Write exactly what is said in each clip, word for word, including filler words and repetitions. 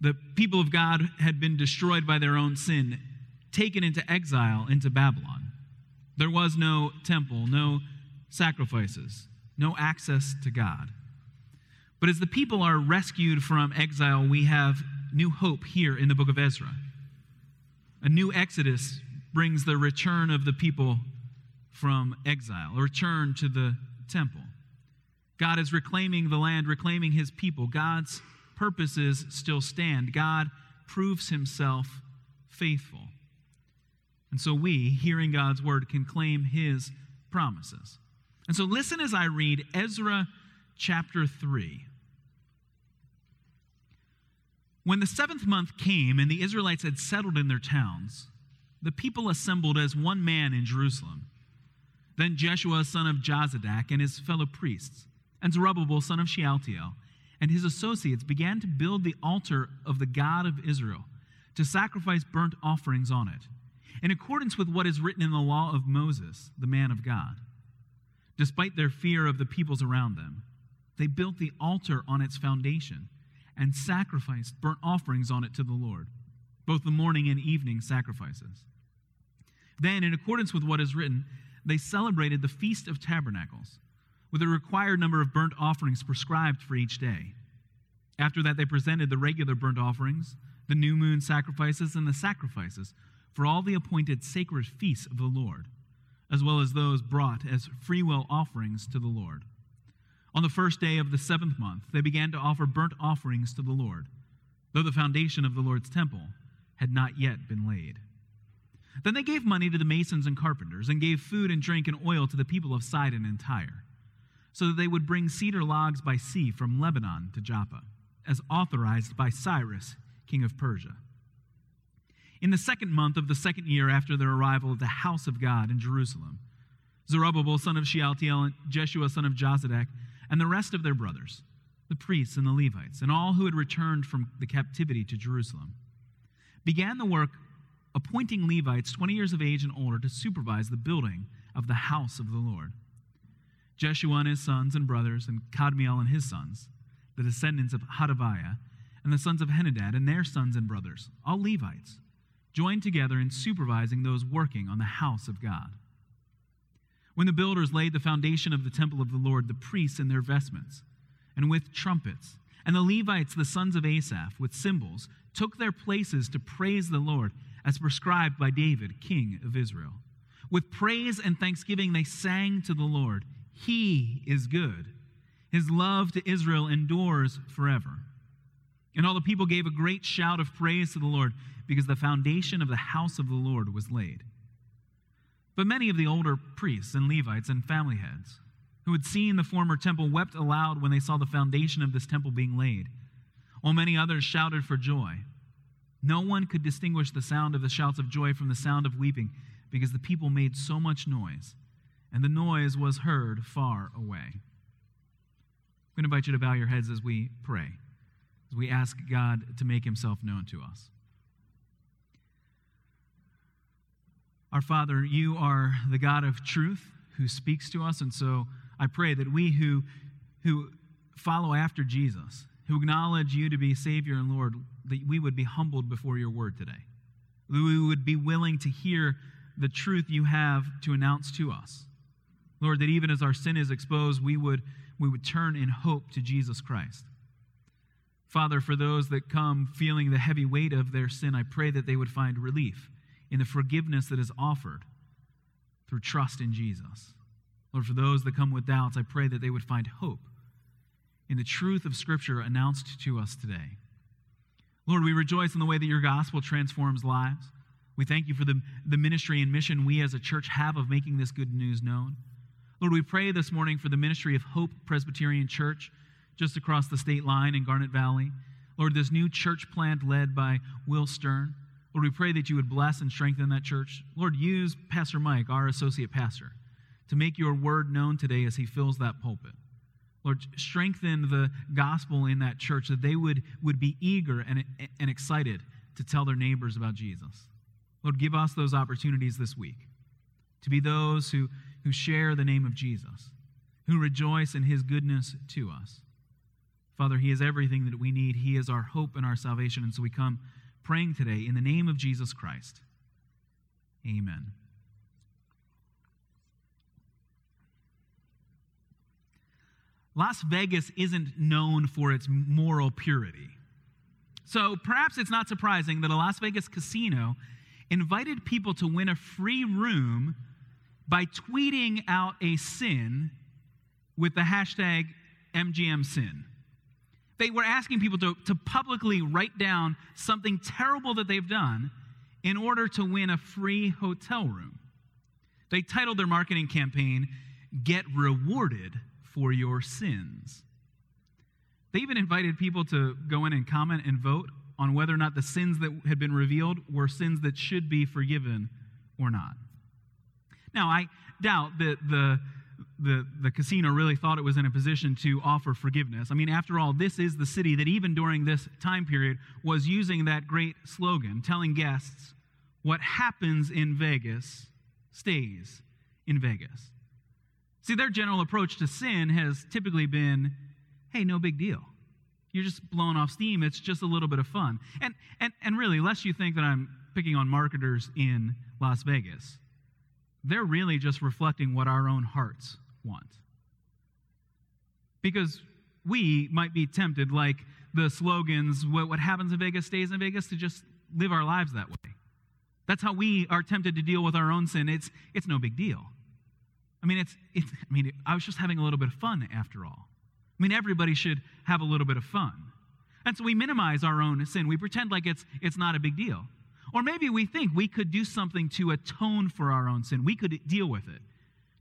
The people of God had been destroyed by their own sin, taken into exile into Babylon. There was no temple, no sacrifices, no access to God. But as the people are rescued from exile, we have new hope here in the book of Ezra. A new Exodus brings the return of the people from exile, a return to the temple. God is reclaiming the land, reclaiming his people. God's purposes still stand. God proves himself faithful. And so we, hearing God's word, can claim his promises. And so listen as I read Ezra chapter three. When the seventh month came and the Israelites had settled in their towns, the people assembled as one man in Jerusalem. Then Jeshua, son of Jozadak, and his fellow priests, and Zerubbabel, son of Shealtiel, and his associates began to build the altar of the God of Israel, to sacrifice burnt offerings on it, in accordance with what is written in the law of Moses, the man of God. Despite their fear of the peoples around them, they built the altar on its foundation and sacrificed burnt offerings on it to the Lord, both the morning and evening sacrifices. Then, in accordance with what is written, they celebrated the Feast of Tabernacles, with a required number of burnt offerings prescribed for each day. After that, they presented the regular burnt offerings, the new moon sacrifices, and the sacrifices for all the appointed sacred feasts of the Lord, as well as those brought as freewill offerings to the Lord. On the first day of the seventh month, they began to offer burnt offerings to the Lord, though the foundation of the Lord's temple had not yet been laid. Then they gave money to the masons and carpenters, and gave food and drink and oil to the people of Sidon and Tyre, so that they would bring cedar logs by sea from Lebanon to Joppa, as authorized by Cyrus, king of Persia. In the second month of the second year after their arrival at the house of God in Jerusalem, Zerubbabel, son of Shealtiel, and Jeshua, son of Jozadak, and the rest of their brothers, the priests and the Levites, and all who had returned from the captivity to Jerusalem, began the work appointing Levites twenty years of age and older to supervise the building of the house of the Lord. Jeshua and his sons and brothers, and Kadmiel and his sons, the descendants of Hadaviah, and the sons of Henadad and their sons and brothers, all Levites, joined together in supervising those working on the house of God. When the builders laid the foundation of the temple of the Lord, the priests in their vestments, and with trumpets, and the Levites, the sons of Asaph, with cymbals, took their places to praise the Lord, as prescribed by David, king of Israel. With praise and thanksgiving they sang to the Lord, "He is good. His love to Israel endures forever." And all the people gave a great shout of praise to the Lord because the foundation of the house of the Lord was laid. But many of the older priests and Levites and family heads who had seen the former temple wept aloud when they saw the foundation of this temple being laid, while many others shouted for joy. No one could distinguish the sound of the shouts of joy from the sound of weeping because the people made so much noise. And the noise was heard far away. I'm going to invite you to bow your heads as we pray, as we ask God to make himself known to us. Our Father, you are the God of truth who speaks to us, and so I pray that we who, who follow after Jesus, who acknowledge you to be Savior and Lord, that we would be humbled before your word today. That we would be willing to hear the truth you have to announce to us. Lord, that even as our sin is exposed, we would we would turn in hope to Jesus Christ. Father, for those that come feeling the heavy weight of their sin, I pray that they would find relief in the forgiveness that is offered through trust in Jesus. Lord, for those that come with doubts, I pray that they would find hope in the truth of Scripture announced to us today. Lord, we rejoice in the way that your gospel transforms lives. We thank you for the, the ministry and mission we as a church have of making this good news known. Lord, we pray this morning for the ministry of Hope Presbyterian Church just across the state line in Garnet Valley. Lord, this new church plant led by Will Stern. Lord, we pray that you would bless and strengthen that church. Lord, use Pastor Mike, our associate pastor, to make your word known today as he fills that pulpit. Lord, strengthen the gospel in that church that they would, would be eager and, and excited to tell their neighbors about Jesus. Lord, give us those opportunities this week to be those who, who share the name of Jesus, who rejoice in his goodness to us. Father, He is everything that we need. He is our hope and our salvation. And so we come praying today in the name of Jesus Christ. Amen. Las Vegas isn't known for its moral purity. So perhaps it's not surprising that a Las Vegas casino invited people to win a free room by tweeting out a sin with the hashtag M G M sin. They were asking people to, to publicly write down something terrible that they've done in order to win a free hotel room. They titled their marketing campaign, "Get Rewarded for Your Sins." They even invited people to go in and comment and vote on whether or not the sins that had been revealed were sins that should be forgiven or not. Now, I doubt that the, the, the casino really thought it was in a position to offer forgiveness. I mean, after all, this is the city that even during this time period was using that great slogan, telling guests, "What happens in Vegas stays in Vegas." See, their general approach to sin has typically been, hey, no big deal. You're just blowing off steam. It's just a little bit of fun. And and and really, lest you think that I'm picking on marketers in Las Vegas, they're really just reflecting what our own hearts want. Because we might be tempted, like the slogans, what, what happens in Vegas stays in Vegas, to just live our lives that way. That's how we are tempted to deal with our own sin. It's it's no big deal. I mean, it's, it's I mean, I was just having a little bit of fun after all. I mean, everybody should have a little bit of fun. And so we minimize our own sin. We pretend like it's it's not a big deal. Or maybe we think we could do something to atone for our own sin. We could deal with it.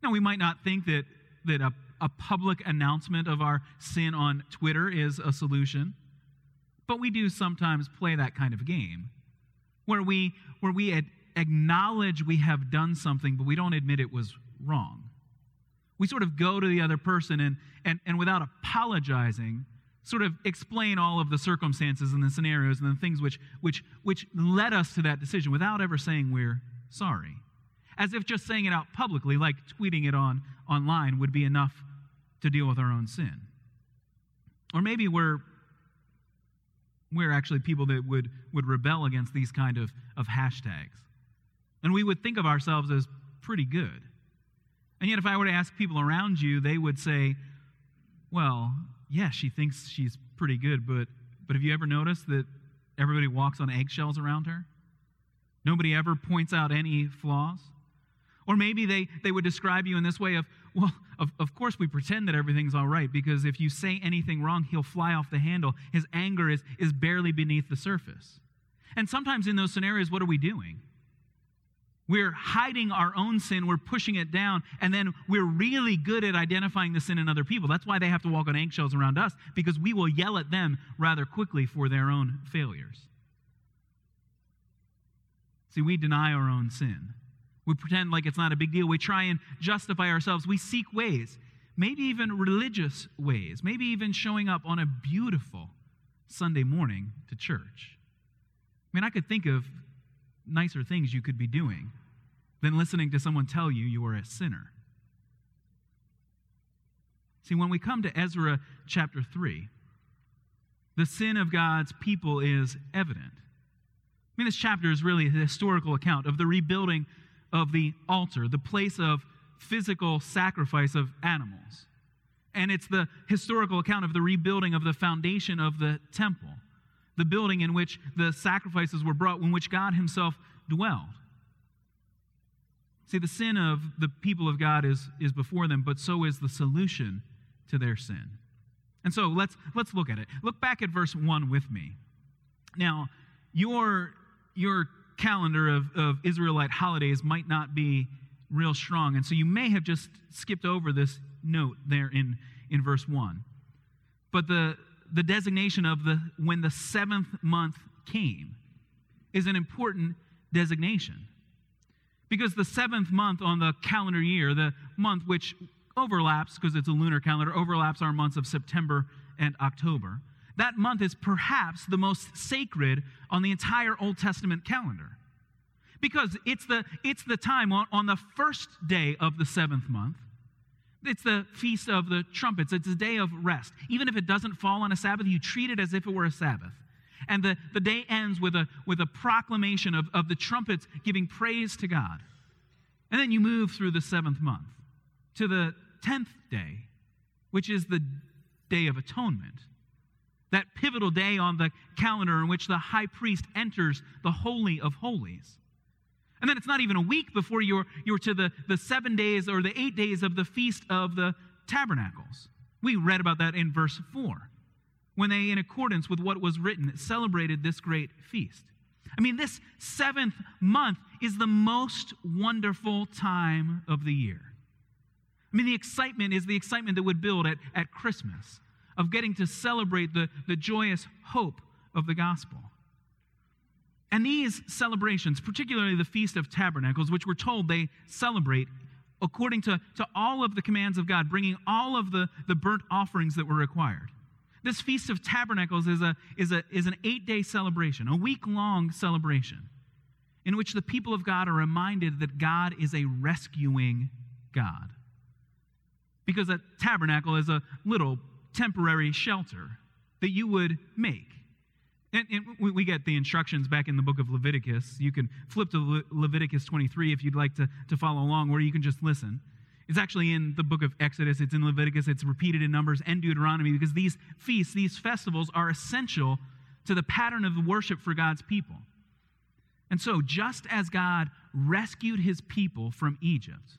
Now, we might not think that, that a, a public announcement of our sin on Twitter is a solution, but we do sometimes play that kind of game where we where we ad- acknowledge we have done something, but we don't admit it was wrong. We sort of go to the other person and, and and without apologizing, sort of explain all of the circumstances and the scenarios and the things which which which led us to that decision without ever saying we're sorry. As if just saying it out publicly, like tweeting it on online, would be enough to deal with our own sin. Or maybe we're we're actually people that would would rebel against these kind of, of hashtags. And we would think of ourselves as pretty good. And yet if I were to ask people around you, they would say, well, yeah, she thinks she's pretty good, but but have you ever noticed that everybody walks on eggshells around her? Nobody ever points out any flaws? Or maybe they, they would describe you in this way of, well, of, of course we pretend that everything's all right, because if you say anything wrong, he'll fly off the handle. His anger is, is barely beneath the surface. And sometimes in those scenarios, what are we doing? We're hiding our own sin, we're pushing it down, and then we're really good at identifying the sin in other people. That's why they have to walk on eggshells around us, because we will yell at them rather quickly for their own failures. See, we deny our own sin. We pretend like it's not a big deal. We try and justify ourselves. We seek ways, maybe even religious ways, maybe even showing up on a beautiful Sunday morning to church. I mean, I could think of nicer things you could be doing than listening to someone tell you you are a sinner. See, when we come to Ezra chapter three, the sin of God's people is evident. I mean, this chapter is really a historical account of the rebuilding of the altar, the place of physical sacrifice of animals. And it's the historical account of the rebuilding of the foundation of the temple, the building in which the sacrifices were brought, in which God himself dwelled. See, the sin of the people of God is, is before them, but so is the solution to their sin. And so let's let's look at it. Look back at verse one with me. Now, your, your calendar of, of Israelite holidays might not be real strong, and so you may have just skipped over this note there in, in verse one. But the The designation of the when the seventh month came is an important designation, because the seventh month on the calendar year, the month which overlaps, because it's a lunar calendar, overlaps our months of September and October, that month is perhaps the most sacred on the entire Old Testament calendar, because it's the, it's the time on, on the first day of the seventh month It's the Feast of the Trumpets. It's a day of rest. Even if it doesn't fall on a Sabbath, you treat it as if it were a Sabbath. And the, the day ends with a with a proclamation of, of the trumpets giving praise to God. And then you move through the seventh month to the tenth day, which is the Day of Atonement, that pivotal day on the calendar in which the high priest enters the Holy of Holies. And then it's not even a week before you're, you're to the, the seven days or the eight days of the Feast of the Tabernacles. We read about that in verse four, when they, in accordance with what was written, celebrated this great feast. I mean, this seventh month is the most wonderful time of the year. I mean, the excitement is the excitement that would build at, at Christmas, of getting to celebrate the, the joyous hope of the gospel. And these celebrations, particularly the Feast of Tabernacles, which we're told they celebrate according to, to all of the commands of God, bringing all of the, the burnt offerings that were required. This Feast of Tabernacles is a is a is an eight-day celebration, a week-long celebration, in which the people of God are reminded that God is a rescuing God. Because a tabernacle is a little temporary shelter that you would make. And, and we get the instructions back in the book of Leviticus. You can flip to Le- Leviticus twenty-three if you'd like to, to follow along, or you can just listen. It's actually in the book of Exodus, it's in Leviticus, it's repeated in Numbers and Deuteronomy, because these feasts, these festivals, are essential to the pattern of worship for God's people. And so, just as God rescued his people from Egypt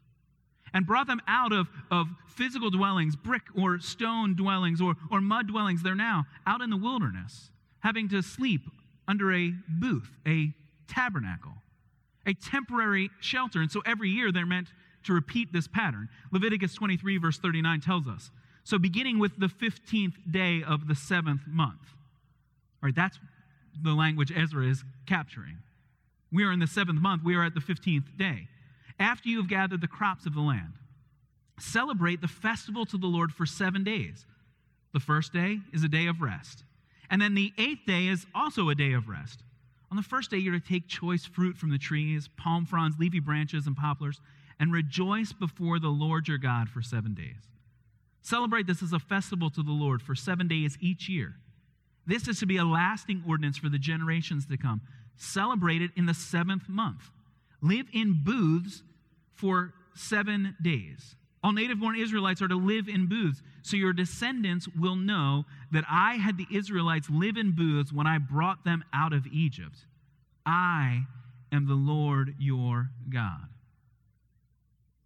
and brought them out of, of physical dwellings, brick or stone dwellings or, or mud dwellings, they're now out in the wilderness, having to sleep under a booth, a tabernacle, a temporary shelter. And so every year they're meant to repeat this pattern. Leviticus twenty-three, verse thirty-nine tells us, so beginning with the fifteenth day of the seventh month. All right, that's the language Ezra is capturing. We are in the seventh month, we are at the fifteenth day. After you have gathered the crops of the land, celebrate the festival to the Lord for seven days. The first day is a day of rest. And then the eighth day is also a day of rest. On the first day, you're to take choice fruit from the trees, palm fronds, leafy branches, and poplars, and rejoice before the Lord your God for seven days. Celebrate this as a festival to the Lord for seven days each year. This is to be a lasting ordinance for the generations to come. Celebrate it in the seventh month. Live in booths for seven days. All native-born Israelites are to live in booths, so your descendants will know that I had the Israelites live in booths when I brought them out of Egypt. I am the Lord your God.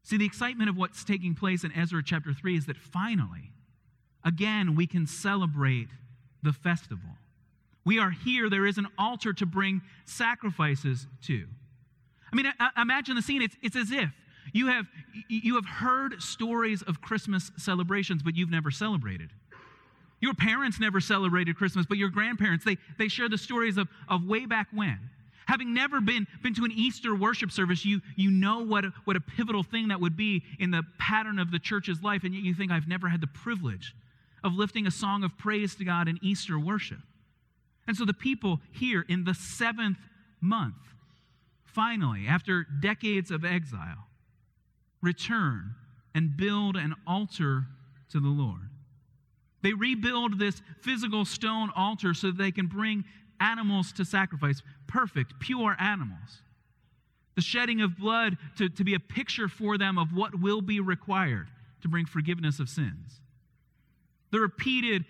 See, the excitement of what's taking place in Ezra chapter three is that finally, again, we can celebrate the festival. We are here. There is an altar to bring sacrifices to. I mean, I, I imagine the scene. It's, it's as if you have you have heard stories of Christmas celebrations, but you've never celebrated. Your parents never celebrated Christmas, but your grandparents, they, they share the stories of, of way back when. Having never been, been to an Easter worship service, you, you know what a, what a pivotal thing that would be in the pattern of the church's life, and yet you think, I've never had the privilege of lifting a song of praise to God in Easter worship. And so the people here in the seventh month, finally, after decades of exile, return and build an altar to the Lord. They rebuild this physical stone altar so that they can bring animals to sacrifice, perfect, pure animals. The shedding of blood to, to be a picture for them of what will be required to bring forgiveness of sins. The repeated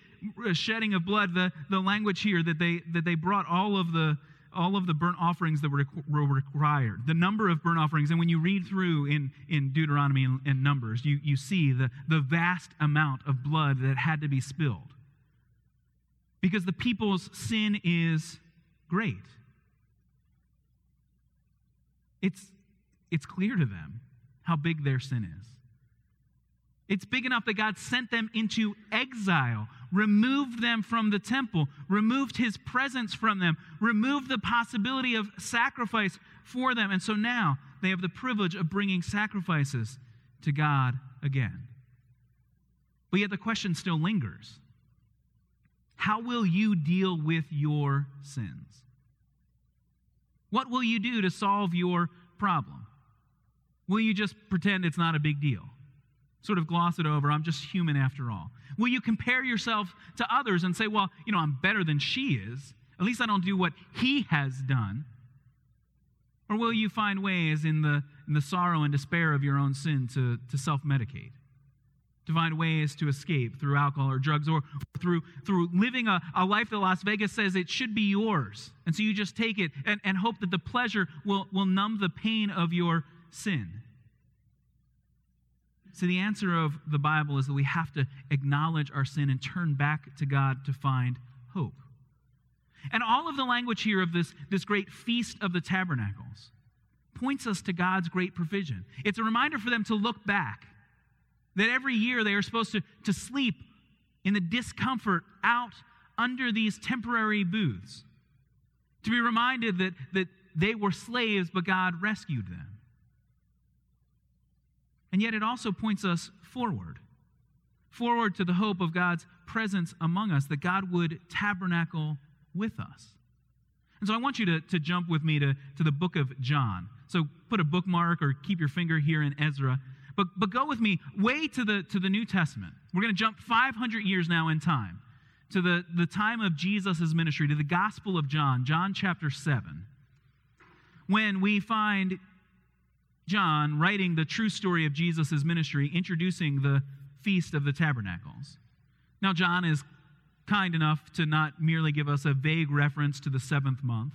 shedding of blood, the, the language here that they that they brought all of the all of the burnt offerings that were, were required, the number of burnt offerings. And when you read through in, in Deuteronomy and, and Numbers, you, you see the, the vast amount of blood that had to be spilled. Because the people's sin is great. It's, it's clear to them how big their sin is. It's big enough that God sent them into exile, removed them from the temple, removed his presence from them, removed the possibility of sacrifice for them. And so now they have the privilege of bringing sacrifices to God again. But yet the question still lingers. How will you deal with your sins? What will you do to solve your problem? Will you just pretend it's not a big deal? sort of gloss it over. I'm just human after all. Will you compare yourself to others and say, well, you know, I'm better than she is. At least I don't do what he has done. Or will you find ways in the, in the sorrow and despair of your own sin to, to self-medicate, to find ways to escape through alcohol or drugs or through through living a, a life that Las Vegas says it should be yours. And so you just take it and, and hope that the pleasure will, will numb the pain of your sin. So the answer of the Bible is that we have to acknowledge our sin and turn back to God to find hope. And all of the language here of this, this great Feast of the Tabernacles points us to God's great provision. It's a reminder for them to look back, that every year they are supposed to, to sleep in the discomfort out under these temporary booths, to be reminded that, that they were slaves, but God rescued them. And yet it also points us forward, forward to the hope of God's presence among us, that God would tabernacle with us. And so I want you to, to jump with me to, to the book of John. So put a bookmark or keep your finger here in Ezra. But, but go with me way to the, to the New Testament. We're going to jump five hundred years now in time, to the, the time of Jesus' ministry, to the Gospel of John, John chapter seven, when we find John writing the true story of Jesus' ministry, introducing the Feast of the Tabernacles. Now, John is kind enough to not merely give us a vague reference to the seventh month,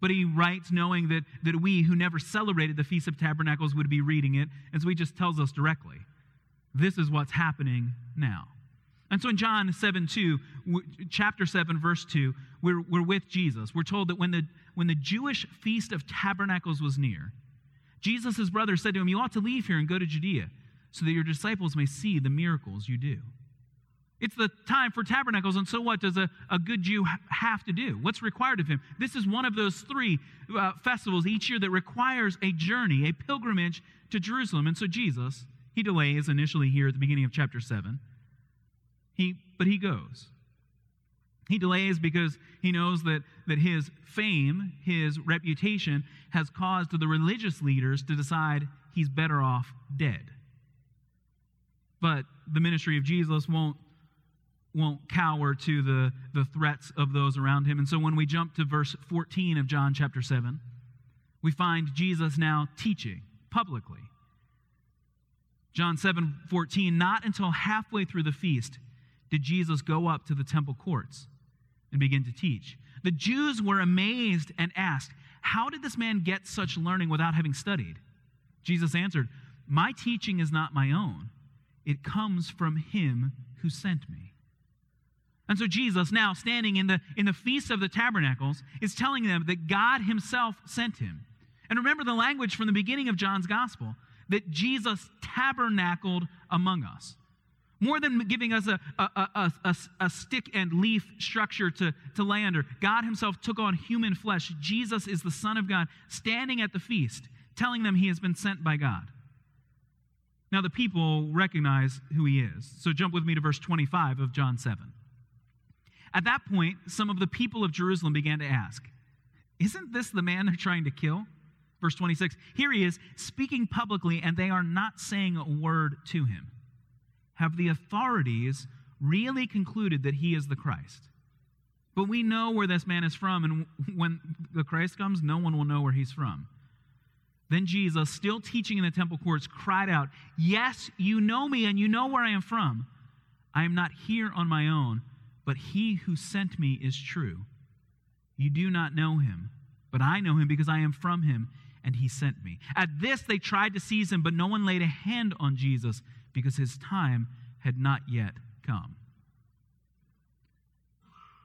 but he writes knowing that, that we who never celebrated the Feast of Tabernacles would be reading it, and so he just tells us directly, this is what's happening now. And so in John seven two, chapter seven, verse two, we're, we're with Jesus. We're told that when the, when the Jewish Feast of Tabernacles was near, Jesus' brother said to him, you ought to leave here and go to Judea so that your disciples may see the miracles you do. It's the time for tabernacles, and so what does a, a good Jew have to do? What's required of him? This is one of those three uh, festivals each year that requires a journey, a pilgrimage to Jerusalem. And so Jesus, he delays initially here at the beginning of chapter seven, he, but he goes. He delays because he knows that, that his fame, his reputation, has caused the religious leaders to decide he's better off dead. But the ministry of Jesus won't won't cower to the, the threats of those around him. And so when we jump to verse fourteen of John chapter seven, we find Jesus now teaching publicly. John seven fourteen, not until halfway through the feast did Jesus go up to the temple courts and begin to teach. The Jews were amazed and asked, how did this man get such learning without having studied? Jesus answered, my teaching is not my own. It comes from him who sent me. And so Jesus, now standing in the, in the Feast of the Tabernacles, is telling them that God himself sent him. And remember the language from the beginning of John's Gospel, that Jesus tabernacled among us. More than giving us a, a, a, a, a stick and leaf structure to, to lay under, God himself took on human flesh. Jesus is the Son of God, standing at the feast, telling them he has been sent by God. Now the people recognize who he is. So jump with me to verse twenty-five of John seven. At that point, some of the people of Jerusalem began to ask, isn't this the man they're trying to kill? Verse twenty-six, here he is speaking publicly, and they are not saying a word to him. Have the authorities really concluded that he is the Christ? But we know where this man is from, and when the Christ comes, no one will know where he's from. Then Jesus, still teaching in the temple courts, cried out, yes, you know me, and you know where I am from. I am not here on my own, but he who sent me is true. You do not know him, but I know him because I am from him, and he sent me. At this they tried to seize him, but no one laid a hand on Jesus because his time had not yet come.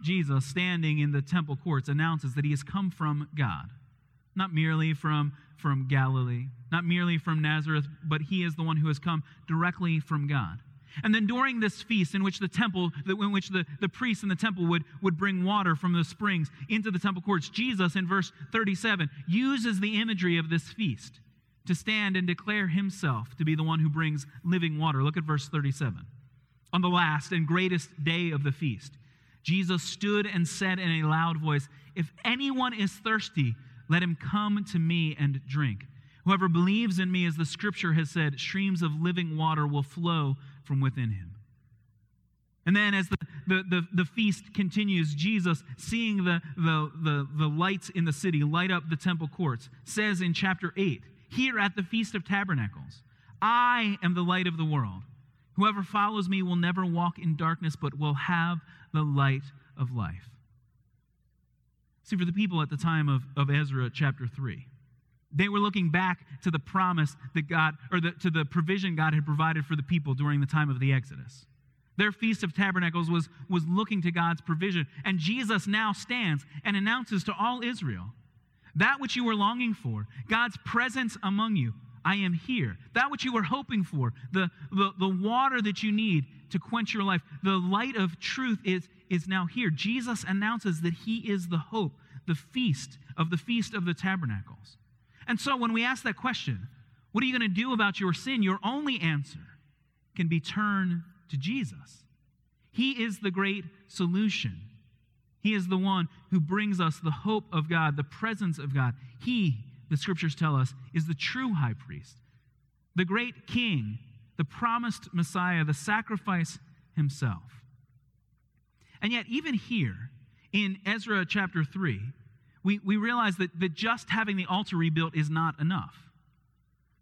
Jesus, standing in the temple courts, announces that he has come from God, not merely from, from Galilee, not merely from Nazareth, but he is the one who has come directly from God. And then during this feast in which the temple, in which the, the priests in the temple would, would bring water from the springs into the temple courts, Jesus in verse thirty-seven uses the imagery of this feast to stand and declare himself to be the one who brings living water. Look at verse thirty-seven. On the last and greatest day of the feast, Jesus stood and said in a loud voice, if anyone is thirsty, let him come to me and drink. Whoever believes in me, as the scripture has said, streams of living water will flow from within him. And then as the, the, the, the feast continues, Jesus, seeing the, the, the, the lights in the city light up the temple courts, says in chapter eight, here at the Feast of Tabernacles, I am the light of the world. Whoever follows me will never walk in darkness, but will have the light of life. See, for the people at the time of, of Ezra chapter three, they were looking back to the promise that God, or the, to the provision God had provided for the people during the time of the Exodus. Their Feast of Tabernacles was, was looking to God's provision. And Jesus now stands and announces to all Israel, that which you were longing for, God's presence among you, I am here. That which you were hoping for, the, the, the water that you need to quench your life, the light of truth is, is now here. Jesus announces that he is the hope, the feast of the Feast of the Tabernacles. And so when we ask that question, what are you going to do about your sin? Your only answer can be turn to Jesus. He is the great solution. He is the one who brings us the hope of God, the presence of God. He, the scriptures tell us, is the true high priest, the great king, the promised Messiah, the sacrifice himself. And yet, even here in Ezra chapter three, We, we realize that, that just having the altar rebuilt is not enough.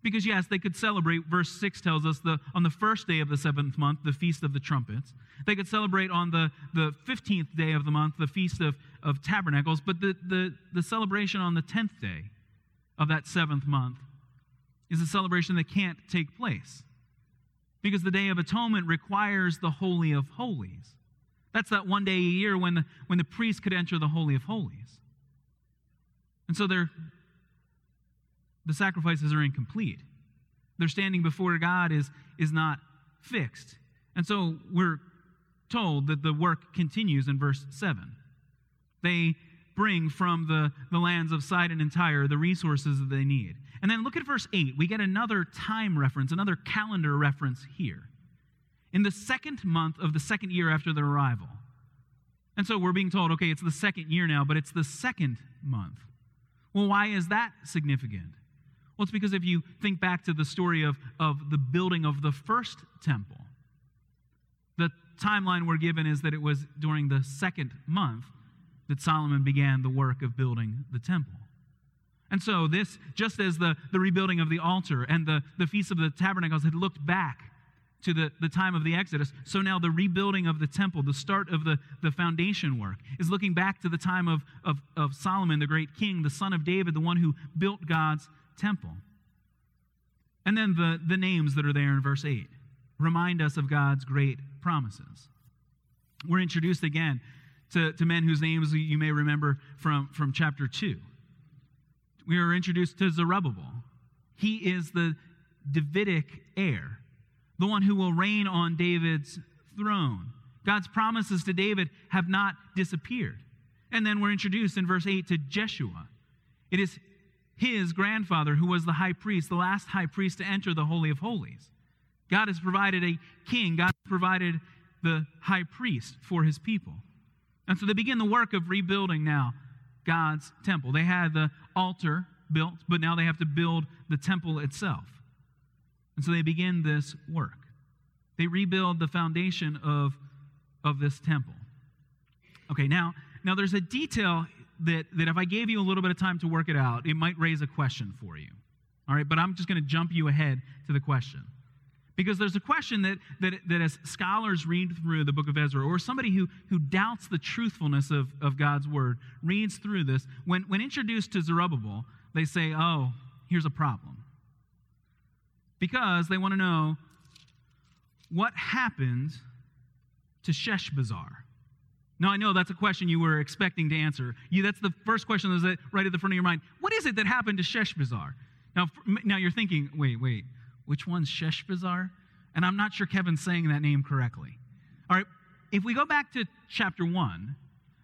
Because yes, they could celebrate, verse six tells us, the, on the first day of the seventh month, the Feast of the Trumpets. They could celebrate on the, the fifteenth day of the month, the Feast of, of Tabernacles, but the, the, the celebration on the tenth day of that seventh month is a celebration that can't take place. Because the Day of Atonement requires the Holy of Holies. That's that one day a year when the, when the priest could enter the Holy of Holies. And so the sacrifices are incomplete. Their standing before God is, is not fixed. And so we're told that the work continues in verse seven. They bring from the, the lands of Sidon and Tyre the resources that they need. And then look at verse eight. We get another time reference, another calendar reference here. In the second month of the second year after their arrival. And so we're being told, okay, it's the second year now, but it's the second month. Well, why is that significant? Well, it's because if you think back to the story of, of the building of the first temple, the timeline we're given is that it was during the second month that Solomon began the work of building the temple. And so this, just as the, the rebuilding of the altar and the, the Feast of the Tabernacles had looked back to the, the time of the Exodus, so now the rebuilding of the temple, the start of the, the foundation work, is looking back to the time of, of, of Solomon, the great king, the son of David, the one who built God's temple. And then the, the names that are there in verse eight remind us of God's great promises. We're introduced again to, to men whose names you may remember from, from chapter two. We are introduced to Zerubbabel. He is the Davidic heir, the one who will reign on David's throne. God's promises to David have not disappeared. And then we're introduced in verse eight to Jeshua. It is his grandfather who was the high priest, the last high priest to enter the Holy of Holies. God has provided a king. God has provided the high priest for his people. And so they begin the work of rebuilding now God's temple. They had the altar built, but now they have to build the temple itself. And so they begin this work. They rebuild the foundation of, of this temple. Okay, now, now there's a detail that, that if I gave you a little bit of time to work it out, it might raise a question for you. All right, but I'm just going to jump you ahead to the question. Because there's a question that, that, that as scholars read through the book of Ezra, or somebody who, who doubts the truthfulness of, of God's word reads through this, when, when introduced to Zerubbabel, they say, oh, here's a problem. Because they want to know what happened to Sheshbazzar. Now, I know that's a question you were expecting to answer. You, that's the first question that's right at the front of your mind. What is it that happened to Sheshbazzar? Now, now you're thinking, wait, wait, which one's Sheshbazzar? And I'm not sure Kevin's saying that name correctly. All right, if we go back to chapter one,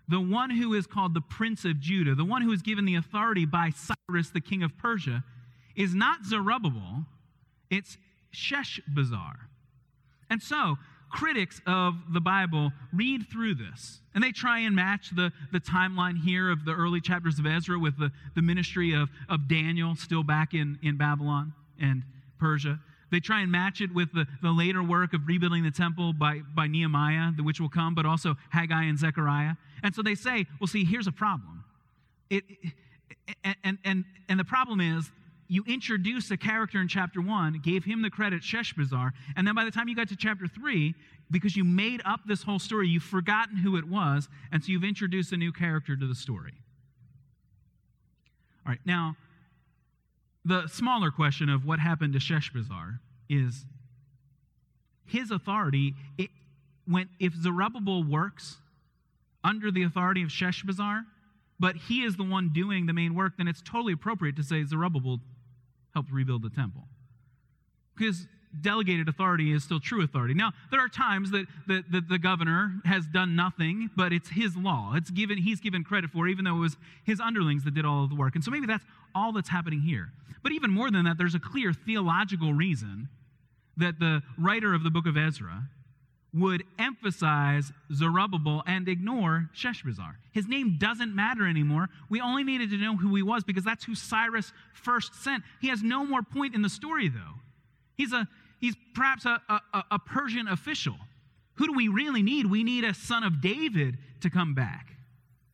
the one who is called the Prince of Judah, the one who is given the authority by Cyrus, the king of Persia, is not Zerubbabel. It's Sheshbazzar. And so critics of the Bible read through this, and they try and match the, the timeline here of the early chapters of Ezra with the, the ministry of, of Daniel, still back in, in Babylon and Persia. They try and match it with the, the later work of rebuilding the temple by, by Nehemiah, which will come, but also Haggai and Zechariah. And so they say, well, see, here's a problem. It, it and, and, and the problem is, you introduced a character in chapter one, gave him the credit, Sheshbazzar, and then by the time you got to chapter three, because you made up this whole story, you've forgotten who it was, and so you've introduced a new character to the story. All right, now, the smaller question of what happened to Sheshbazzar is his authority. It, when, if Zerubbabel works under the authority of Sheshbazzar, but he is the one doing the main work, then it's totally appropriate to say Zerubbabel helped rebuild the temple, because delegated authority is still true authority. Now, there are times that the, the, the governor has done nothing, but it's his law. It's given, he's given credit for it, even though it was his underlings that did all of the work. And so maybe that's all that's happening here. But even more than that, there's a clear theological reason that the writer of the book of Ezra would emphasize Zerubbabel and ignore Sheshbazzar. His name doesn't matter anymore. We only needed to know who he was because that's who Cyrus first sent. He has no more point in the story, though. He's a he's perhaps a, a, a Persian official. Who do we really need? We need a son of David to come back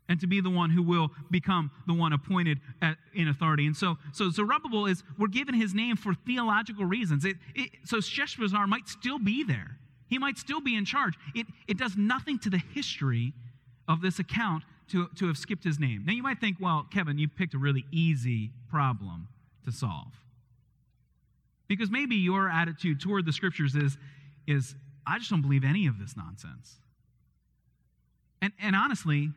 and to be the one who will become the one appointed at, in authority. And so, so Zerubbabel is, we're given his name for theological reasons. It, it, so Sheshbazzar might still be there. He might still be in charge. It, it does nothing to the history of this account to, to have skipped his name. Now, you might think, well, Kevin, you picked a really easy problem to solve. Because maybe your attitude toward the Scriptures is, is I just don't believe any of this nonsense. And, and honestly,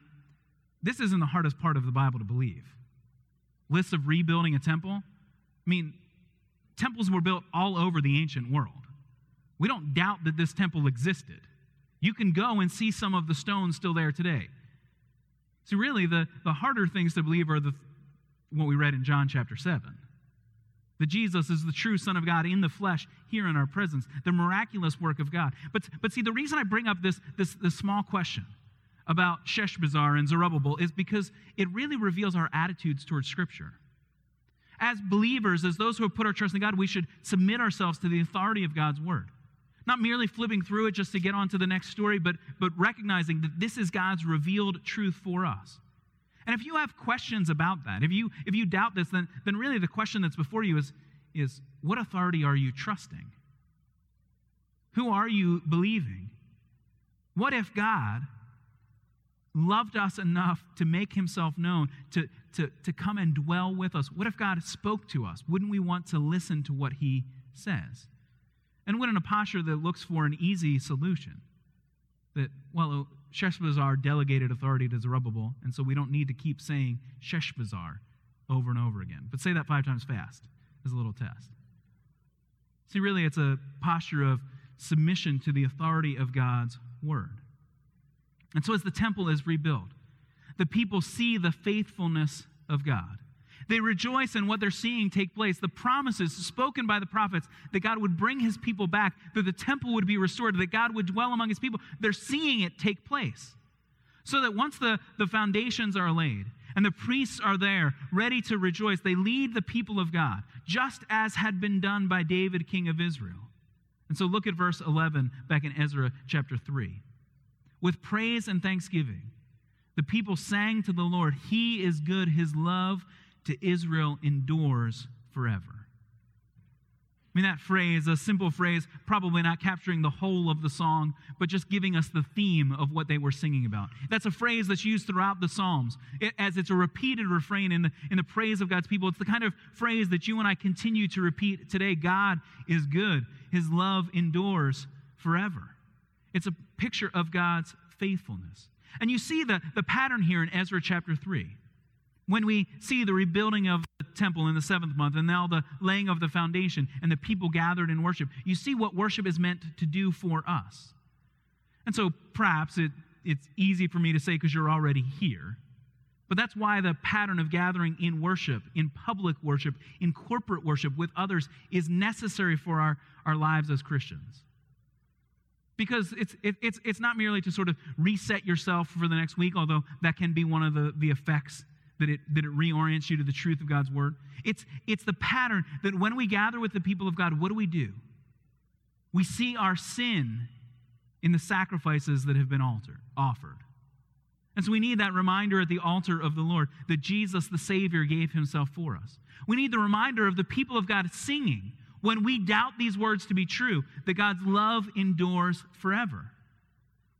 this isn't the hardest part of the Bible to believe. Lists of rebuilding a temple. I mean, temples were built all over the ancient world. We don't doubt that this temple existed. You can go and see some of the stones still there today. So really, the, the harder things to believe are the what we read in John chapter seven. That Jesus is the true Son of God in the flesh here in our presence. The miraculous work of God. But, but see, the reason I bring up this, this, this small question about Sheshbazzar and Zerubbabel is because it really reveals our attitudes towards Scripture. As believers, as those who have put our trust in God, we should submit ourselves to the authority of God's Word. Not merely flipping through it just to get on to the next story, but, but recognizing that this is God's revealed truth for us. And if you have questions about that, if you if you doubt this, then, then really the question that's before you is, is what authority are you trusting? Who are you believing? What if God loved us enough to make himself known, to, to, to come and dwell with us? What if God spoke to us? Wouldn't we want to listen to what he says? And what in a posture that looks for an easy solution. That, well, Sheshbazzar delegated authority to Zerubbabel, and so we don't need to keep saying Sheshbazzar over and over again. But say that five times fast as a little test. See, really, it's a posture of submission to the authority of God's word. And so as the temple is rebuilt, the people see the faithfulness of God. They rejoice in what they're seeing take place, the promises spoken by the prophets that God would bring his people back, that the temple would be restored, that God would dwell among his people. They're seeing it take place. So that once the, the foundations are laid and the priests are there ready to rejoice, they lead the people of God, just as had been done by David, king of Israel. And so look at verse eleven back in Ezra chapter three. With praise and thanksgiving, the people sang to the Lord, "He is good, his love to Israel endures forever." I mean, that phrase, a simple phrase, probably not capturing the whole of the song, but just giving us the theme of what they were singing about. That's a phrase that's used throughout the Psalms, it, as it's a repeated refrain in the, in the praise of God's people. It's the kind of phrase that you and I continue to repeat today. God is good. His love endures forever. It's a picture of God's faithfulness. And you see the, the pattern here in Ezra chapter three. When we see the rebuilding of the temple in the seventh month and now the laying of the foundation and the people gathered in worship, you see what worship is meant to do for us. And so perhaps it, it's easy for me to say because you're already here, but that's why the pattern of gathering in worship, in public worship, in corporate worship with others is necessary for our, our lives as Christians. because it's it, it's it's not merely to sort of reset yourself for the next week, although that can be one of the, the effects that it that it reorients you to the truth of God's word. It's it's the pattern that when we gather with the people of God, what do we do? We see our sin in the sacrifices that have been altered, offered. And so we need that reminder at the altar of the Lord that Jesus, the Savior, gave himself for us. We need the reminder of the people of God singing when we doubt these words to be true, that God's love endures forever.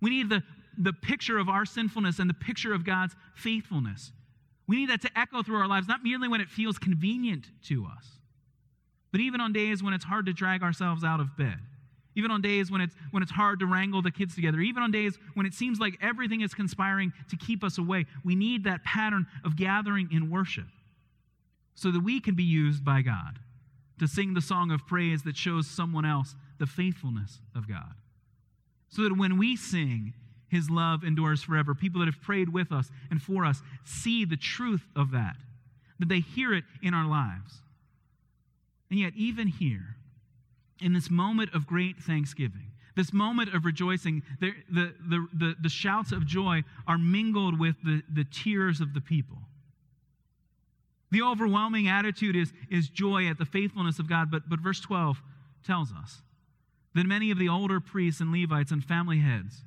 We need the, the picture of our sinfulness and the picture of God's faithfulness. We need that to echo through our lives, not merely when it feels convenient to us, but even on days when it's hard to drag ourselves out of bed. Even on days when it's when it's hard to wrangle the kids together, even on days when it seems like everything is conspiring to keep us away, we need that pattern of gathering in worship so that we can be used by God to sing the song of praise that shows someone else the faithfulness of God. So that when we sing, his love endures forever, people that have prayed with us and for us see the truth of that, that they hear it in our lives. And yet, even here, in this moment of great thanksgiving, this moment of rejoicing, the, the, the, the, the shouts of joy are mingled with the, the tears of the people. The overwhelming attitude is, is joy at the faithfulness of God, but, but verse twelve tells us that many of the older priests and Levites and family heads,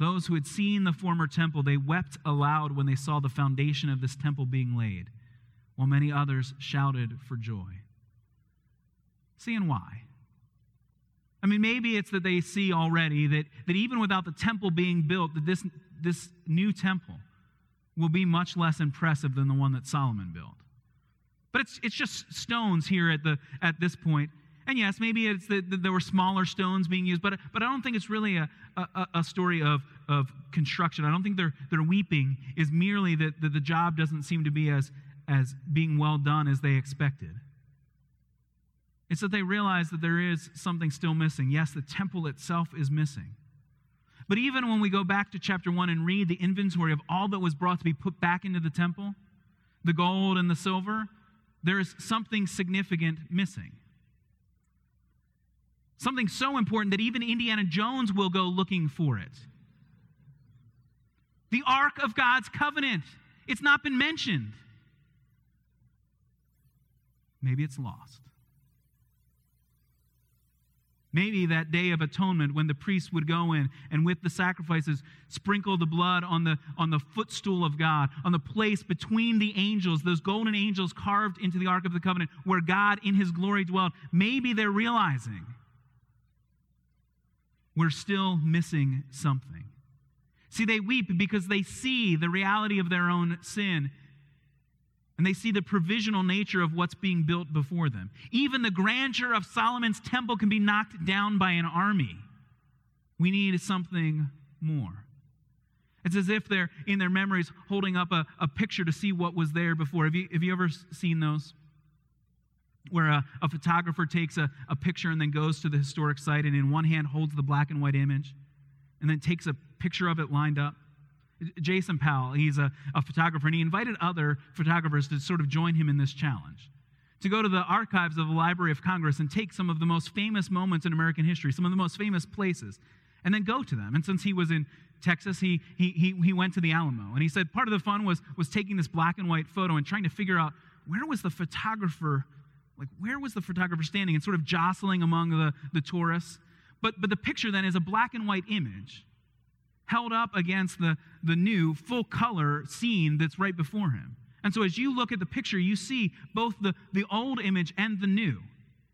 those who had seen the former temple, they wept aloud when they saw the foundation of this temple being laid, while many others shouted for joy. See, and why? I mean, maybe it's that they see already that, that even without the temple being built, that this, this new temple will be much less impressive than the one that Solomon built. But it's it's just stones here at the at this point. And yes, maybe it's that, that there were smaller stones being used, but but I don't think it's really a, a, a story of, of construction. I don't think their their weeping is merely that, that the job doesn't seem to be as as being well done as they expected. It's that they realize that there is something still missing. Yes, the temple itself is missing. But even when we go back to chapter one and read the inventory of all that was brought to be put back into the temple, the gold and the silver, there is something significant missing. Something so important that even Indiana Jones will go looking for it. The Ark of God's Covenant. It's not been mentioned. Maybe it's lost. Maybe that day of atonement when the priests would go in and with the sacrifices sprinkle the blood on the, on the footstool of God, on the place between the angels, those golden angels carved into the Ark of the Covenant where God in his glory dwelled. Maybe they're realizing we're still missing something. See, they weep because they see the reality of their own sin. And they see the provisional nature of what's being built before them. Even the grandeur of Solomon's temple can be knocked down by an army. We need something more. It's as if they're, in their memories, holding up a, a picture to see what was there before. Have you, have you ever seen those? Where a, a photographer takes a, a picture and then goes to the historic site and in one hand holds the black and white image and then takes a picture of it lined up. Jason Powell, he's a, a photographer, and he invited other photographers to sort of join him in this challenge, to go to the archives of the Library of Congress and take some of the most famous moments in American history, some of the most famous places, and then go to them. And since he was in Texas, he he he, he went to the Alamo, and he said part of the fun was was taking this black and white photo and trying to figure out where was the photographer, like where was the photographer standing, and sort of jostling among the, the tourists. But but the picture then is a black and white image held up against the, the new full-color scene that's right before him. And so as you look at the picture, you see both the, the old image and the new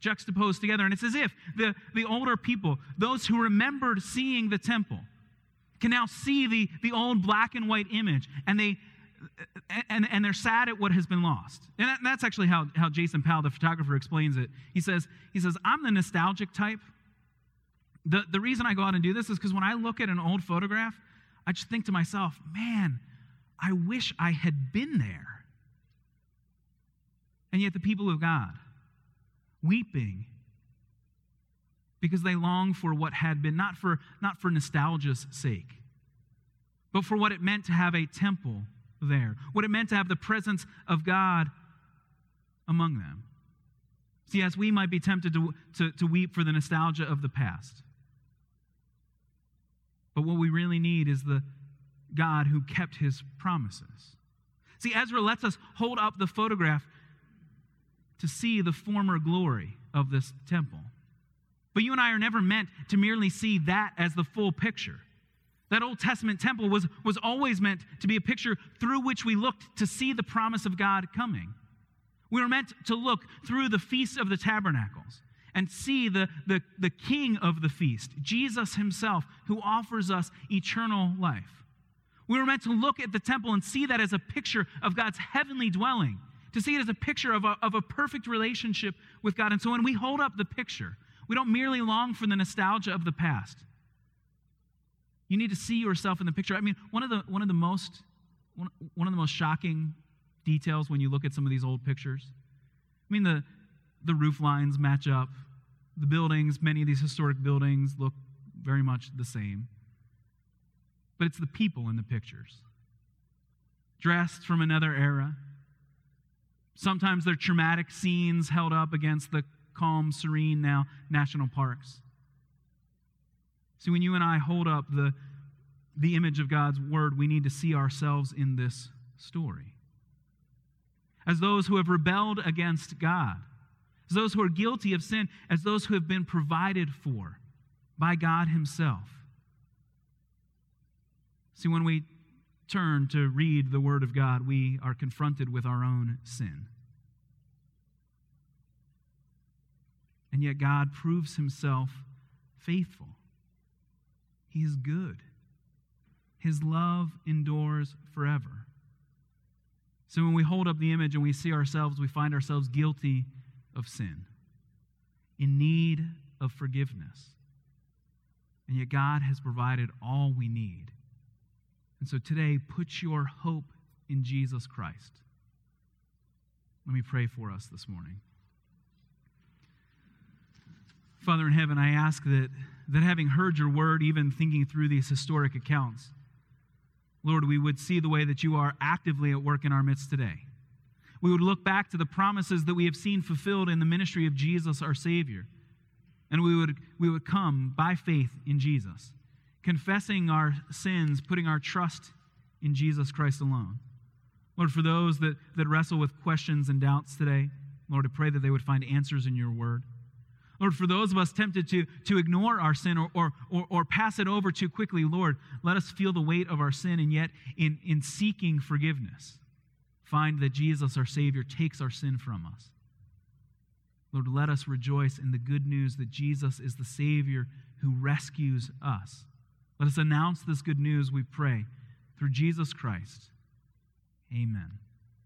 juxtaposed together. And it's as if the, the older people, those who remembered seeing the temple, can now see the, the old black and white image, and they and and they're sad at what has been lost. And that, that's actually how, how Jason Powell, the photographer, explains it. He says, he says, I'm the nostalgic type. The the reason I go out and do this is because when I look at an old photograph, I just think to myself, man, I wish I had been there. And yet the people of God, weeping, because they long for what had been, not for not for nostalgia's sake, but for what it meant to have a temple there, what it meant to have the presence of God among them. See, as we might be tempted to, to, to weep for the nostalgia of the past, But what we really need is the God who kept his promises. See, Ezra lets us hold up the photograph to see the former glory of this temple. But you and I are never meant to merely see that as the full picture. That Old Testament temple was, was always meant to be a picture through which we looked to see the promise of God coming. We were meant to look through the Feast of the Tabernacles and see the, the, the King of the feast, Jesus himself, who offers us eternal life. We were meant to look at the temple and see that as a picture of God's heavenly dwelling, to see it as a picture of a, of a perfect relationship with God. And so when we hold up the picture, we don't merely long for the nostalgia of the past. You need to see yourself in the picture. I mean, one of the one of the most one, one of the most shocking details when you look at some of these old pictures. I mean, the the roof lines match up. The buildings, many of these historic buildings, look very much the same. But it's the people in the pictures, dressed from another era. Sometimes they're traumatic scenes held up against the calm, serene now national parks. See, when you and I hold up the, the image of God's word, we need to see ourselves in this story. As those who have rebelled against God, as those who are guilty of sin, as those who have been provided for by God himself. See, when we turn to read the word of God, we are confronted with our own sin. And yet God proves himself faithful. He is good. His love endures forever. So when we hold up the image and we see ourselves, we find ourselves guilty of sin, in need of forgiveness. And yet God has provided all we need. And so today, put your hope in Jesus Christ. Let me pray for us this morning. Father in heaven, I ask that, that having heard your word, even thinking through these historic accounts, Lord, we would see the way that you are actively at work in our midst today. We would look back to the promises that we have seen fulfilled in the ministry of Jesus, our Savior. And we would, we would come by faith in Jesus, confessing our sins, putting our trust in Jesus Christ alone. Lord, for those that, that wrestle with questions and doubts today, Lord, I pray that they would find answers in your word. Lord, for those of us tempted to, to ignore our sin or, or, or, or pass it over too quickly, Lord, let us feel the weight of our sin, and yet in, in seeking forgiveness, find that Jesus, our Savior, takes our sin from us. Lord, let us rejoice in the good news that Jesus is the Savior who rescues us. Let us announce this good news, we pray, through Jesus Christ. Amen.